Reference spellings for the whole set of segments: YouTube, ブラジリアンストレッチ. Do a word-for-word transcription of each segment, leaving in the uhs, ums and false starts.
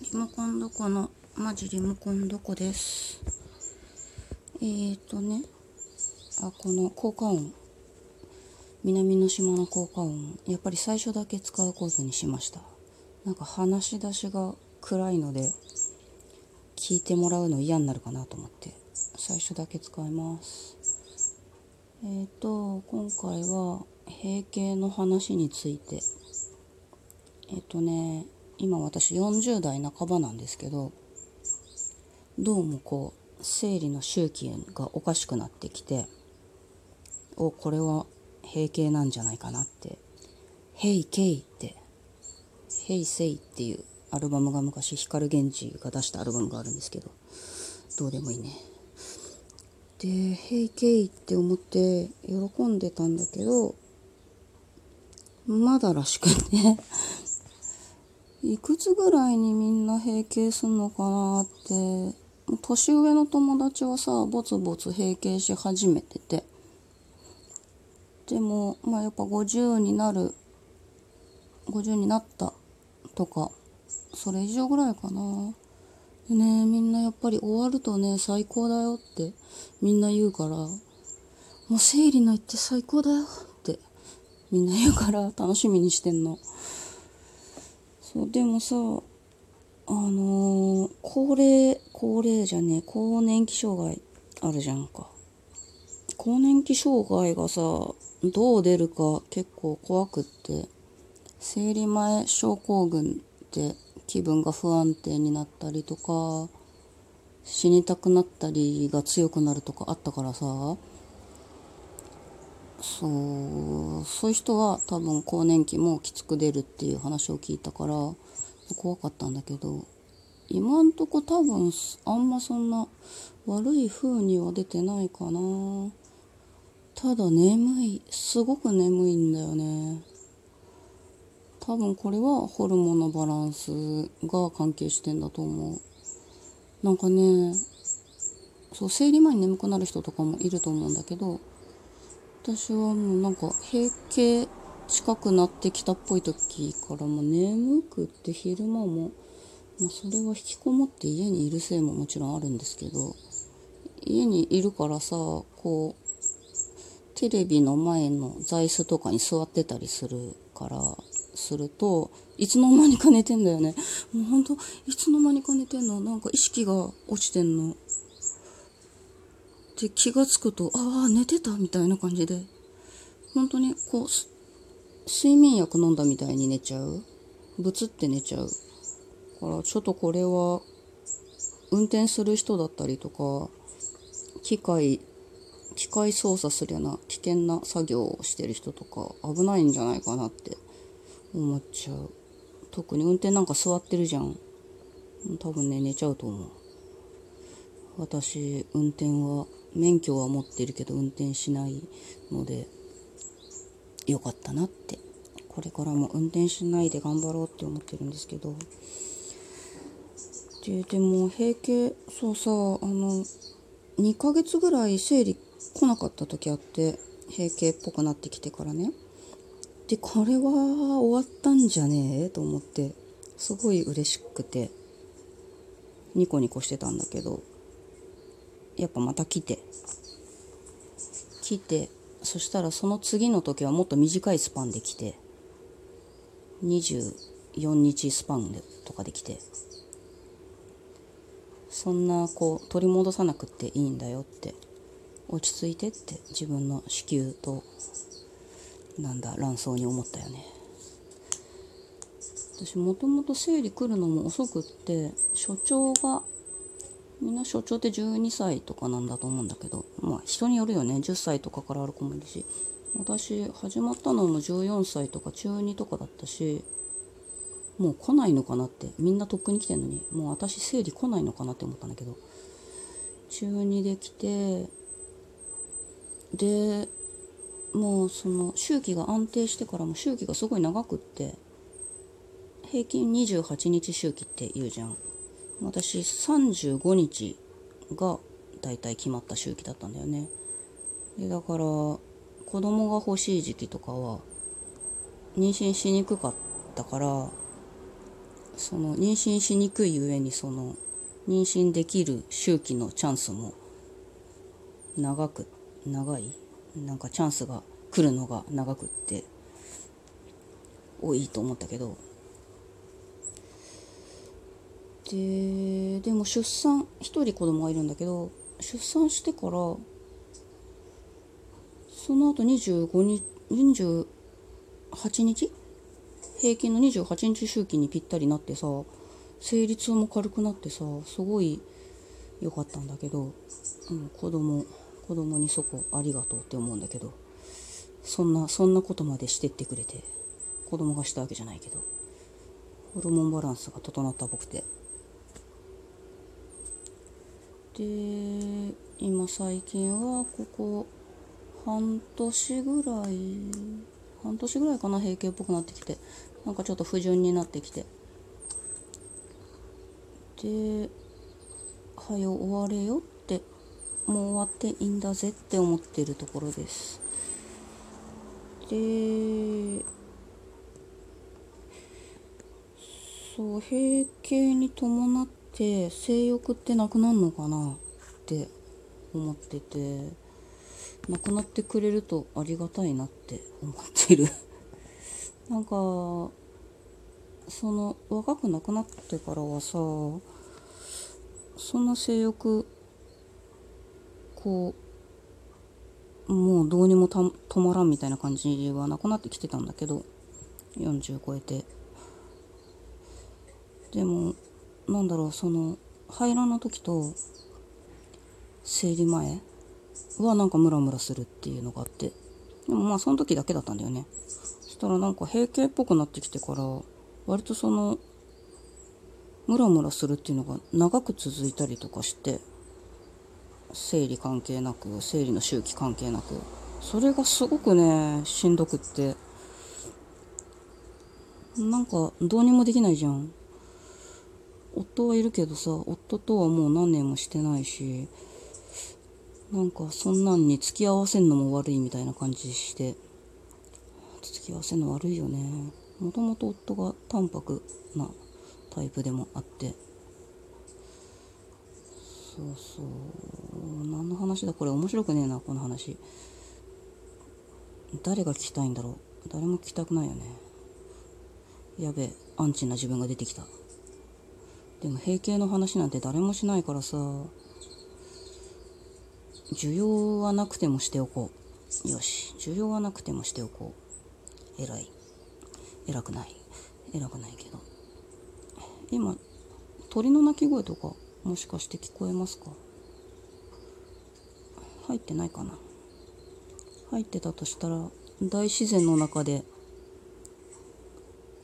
リモコンどこのマジリモコンどこです。えーとねあこの効果音、南の島の効果音、やっぱり最初だけ使うことにしました。なんか話し出しが暗いので聞いてもらうの嫌になるかなと思って最初だけ使います。えーと今回は閉経の話について、えーとね今私よんじゅう代半ばなんですけど、どうもこう生理の周期がおかしくなってきて、おこれは閉経なんじゃないかなって、ヘイケイってヘイセイっていうアルバムが昔光源氏が出したアルバムがあるんですけど、どうでもいいね。でヘイケイって思って喜んでたんだけど、まだらしくねいくつぐらいにみんな閉経すんのかなって、年上の友達はさ、ぼつぼつ閉経し始めてて。でも、まあやっぱごじゅうになる、ごじゅうになったとか、それ以上ぐらいかな。でね、みんなやっぱり終わるとね、最高だよってみんな言うから、もう生理の日って最高だよってみんな言うから楽しみにしてんの。そうでもさ、あのー、高齢高齢じゃねえ更年期障害あるじゃんか。更年期障害がさどう出るか結構怖くって、生理前症候群って気分が不安定になったりとか死にたくなったりが強くなるとかあったからさ、そう、そういう人は多分更年期もきつく出るっていう話を聞いたから怖かったんだけど、今んとこ多分あんまそんな悪い風には出てないかな。ただ眠い、すごく眠いんだよね。多分これはホルモンのバランスが関係してんだと思う。なんかね、そう生理前に眠くなる人とかもいると思うんだけど、私はもうなんか閉経近くなってきたっぽい時からもう眠くって昼間も、まあ、それは引きこもって家にいるせいももちろんあるんですけど、家にいるからさこうテレビの前の座椅子とかに座ってたりするからするといつの間にか寝てんだよね。もうほんといつの間にか寝てんの、なんか意識が落ちてんので気がつくとああ寝てたみたいな感じで、本当にこう睡眠薬飲んだみたいに寝ちゃう、ブツって寝ちゃうからちょっとこれは運転する人だったりとか機械機械操作するような危険な作業をしてる人とか危ないんじゃないかなって思っちゃう。特に運転なんか座ってるじゃん、多分ね寝ちゃうと思う。私運転は免許は持ってるけど運転しないのでよかったなって、これからも運転しないで頑張ろうって思ってるんですけど、ででも閉経そうさ、あのにかげつぐらい生理来なかった時あって、閉経っぽくなってきてからね、でこれは終わったんじゃねえと思ってすごい嬉しくてニコニコしてたんだけど、やっぱまた来て来てそしたらその次の時はもっと短いスパンで来てにじゅうよっかスパンでとかで来て、そんなこう取り戻さなくっていいんだよって落ち着いてって自分の子宮となんだ卵巣に思ったよね。私もともと生理来るのも遅くって、所長がみんな初潮ってじゅうにさいとかなんだと思うんだけど、まあ人によるよね、じゅっさいとかからある子もいるし、私始まったのもじゅうよんさいとか中にとかだったし、もう来ないのかなって、みんなとっくに来てんのにもう私生理来ないのかなって思ったんだけど、中にできて、でもうその周期が安定してからも周期がすごい長くって、平均にじゅうはちにち周期って言うじゃん。私さんじゅうごにちがだいたい決まった周期だったんだよね。でだから子供が欲しい時期とかは妊娠しにくかったから、その妊娠しにくい上にその妊娠できる周期のチャンスも長く長いなんかチャンスが来るのが長くって多いと思ったけど、ででも出産ひとり子供がいるんだけど、出産してからその後にじゅうごにちにじゅうはちにち平均のにじゅうはちにち周期にぴったりなってさ、生理痛も軽くなってさ、すごい良かったんだけど、うん、子供子供にそこありがとうって思うんだけど、そんなそんなことまでしてってくれて、子供がしたわけじゃないけど、ホルモンバランスが整ったっぽくて。で今最近はここ半年ぐらい半年ぐらいかな、閉経っぽくなってきて、なんかちょっと不順になってきて、ではよ終われよって、もう終わっていいんだぜって思ってるところです。でそう、閉経に伴ってで性欲ってなくなるのかなって思ってて、なくなってくれるとありがたいなって思ってるなんかその若くなくなってからはさ、そんな性欲こうもうどうにもた止まらんみたいな感じはなくなってきてたんだけど、よんじゅう超えて。でもなんだろう、その排卵の時と生理前はなんかムラムラするっていうのがあって、でもまあその時だけだったんだよね。そしたらなんか閉経っぽくなってきてから割とそのムラムラするっていうのが長く続いたりとかして、生理関係なく生理の周期関係なく、それがすごくねしんどくって、なんかどうにもできないじゃん。夫はいるけどさ、夫とはもう何年もしてないし、なんかそんなんに付き合わせんのも悪いみたいな感じして、付き合わせんの悪いよね。もともと夫が淡泊なタイプでもあって、そうそう、何の話だこれ、面白くねえなこの話。誰が聞きたいんだろう、誰も聞きたくないよね。やべえ、アンチな自分が出てきた。でも閉経の話なんて誰もしないからさ、需要はなくてもしておこう。よし、需要はなくてもしておこう。偉い。偉くない。偉くないけど。今、鳥の鳴き声とか、もしかして聞こえますか？入ってないかな。入ってたとしたら、大自然の中で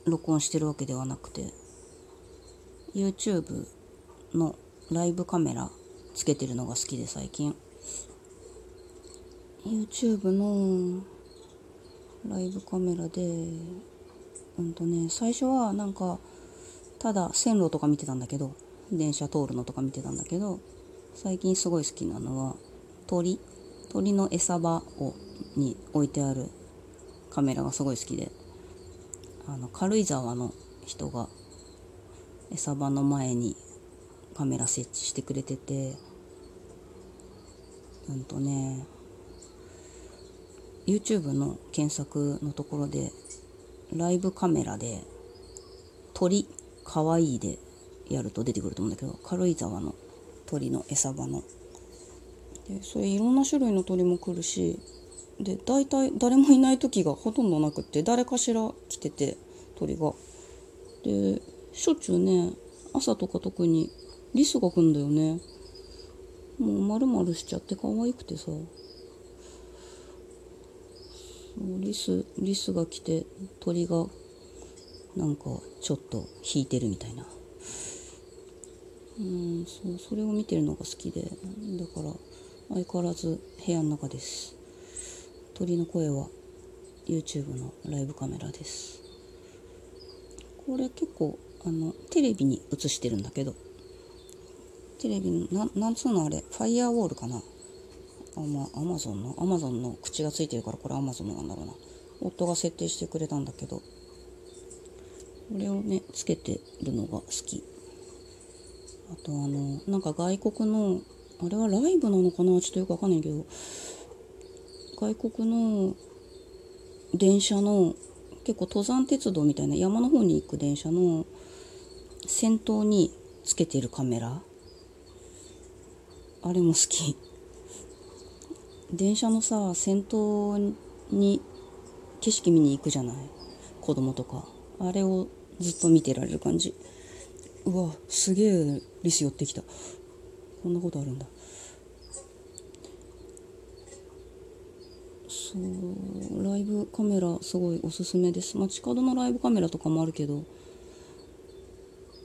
録音してるわけではなくて、YouTube のライブカメラつけてるのが好きで、最近 YouTube のライブカメラでうんとね最初はなんかただ線路とか見てたんだけど、電車通るのとか見てたんだけど、最近すごい好きなのは鳥鳥の餌場をに置いてあるカメラがすごい好きで、あの軽井沢の人が餌場の前にカメラ設置してくれてて、うんとね YouTube の検索のところでライブカメラで鳥かわいいでやると出てくると思うんだけど、軽井沢の鳥の餌場ので、それいろんな種類の鳥も来るし、で大体誰もいない時がほとんどなくって、誰かしら来てて鳥が、でしょっちゅうね、朝とか特にリスが来るんだよね。もう丸々しちゃって可愛くてさ、リスリスが来て鳥がなんかちょっと引いてるみたいな、うん、そう、それを見てるのが好きで、だから相変わらず部屋の中です。鳥の声は YouTube のライブカメラです。これ結構あのテレビに映してるんだけど、テレビの な, なんつうのあれファイアウォールかな、あ、まあ、アマゾンの、アマゾンの口がついてるから、これアマゾンなんだろうな。夫が設定してくれたんだけど、これをね、つけてるのが好き。あと、あの、なんか外国の、あれはライブなのかな？ちょっとよくわかんないけど、外国の電車の、結構登山鉄道みたいな山の方に行く電車の先頭につけてるカメラ、あれも好き。電車のさ、先頭に景色見に行くじゃない、子供とか。あれをずっと見てられる感じ。うわ、すげえリス寄ってきた。こんなことあるんだ。そう、ライブカメラすごいおすすめです。街角のライブカメラとかもあるけど、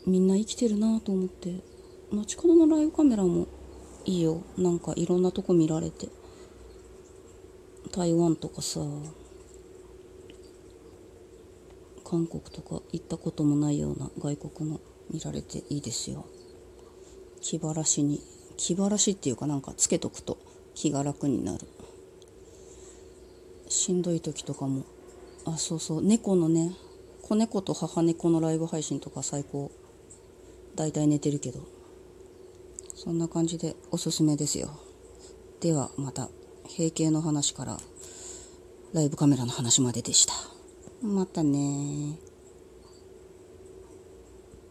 みんな生きてるなと思って。街角のライブカメラもいいよ、なんかいろんなとこ見られて。台湾とかさ、韓国とか行ったこともないような外国の見られていいですよ。気晴らしに、気晴らしっていうか、なんかつけとくと気が楽になる。しんどい時とかも、あ、そうそう、猫のね、子猫と母猫のライブ配信とか最高。だいたい寝てるけど。そんな感じでおすすめですよ。ではまた、閉経の話からライブカメラの話まででした。またねー。